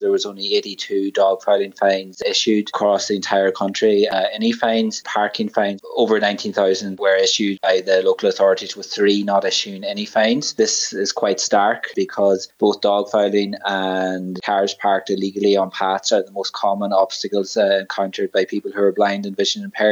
There was only 82 dogfiling fines issued across the entire country. Any fines, parking fines, over 19,000 were issued by the local authorities, with 3 not issuing any fines. This is quite stark because both dogfiling and cars parked illegally on paths are the most common obstacles encountered by people who are blind and vision impaired.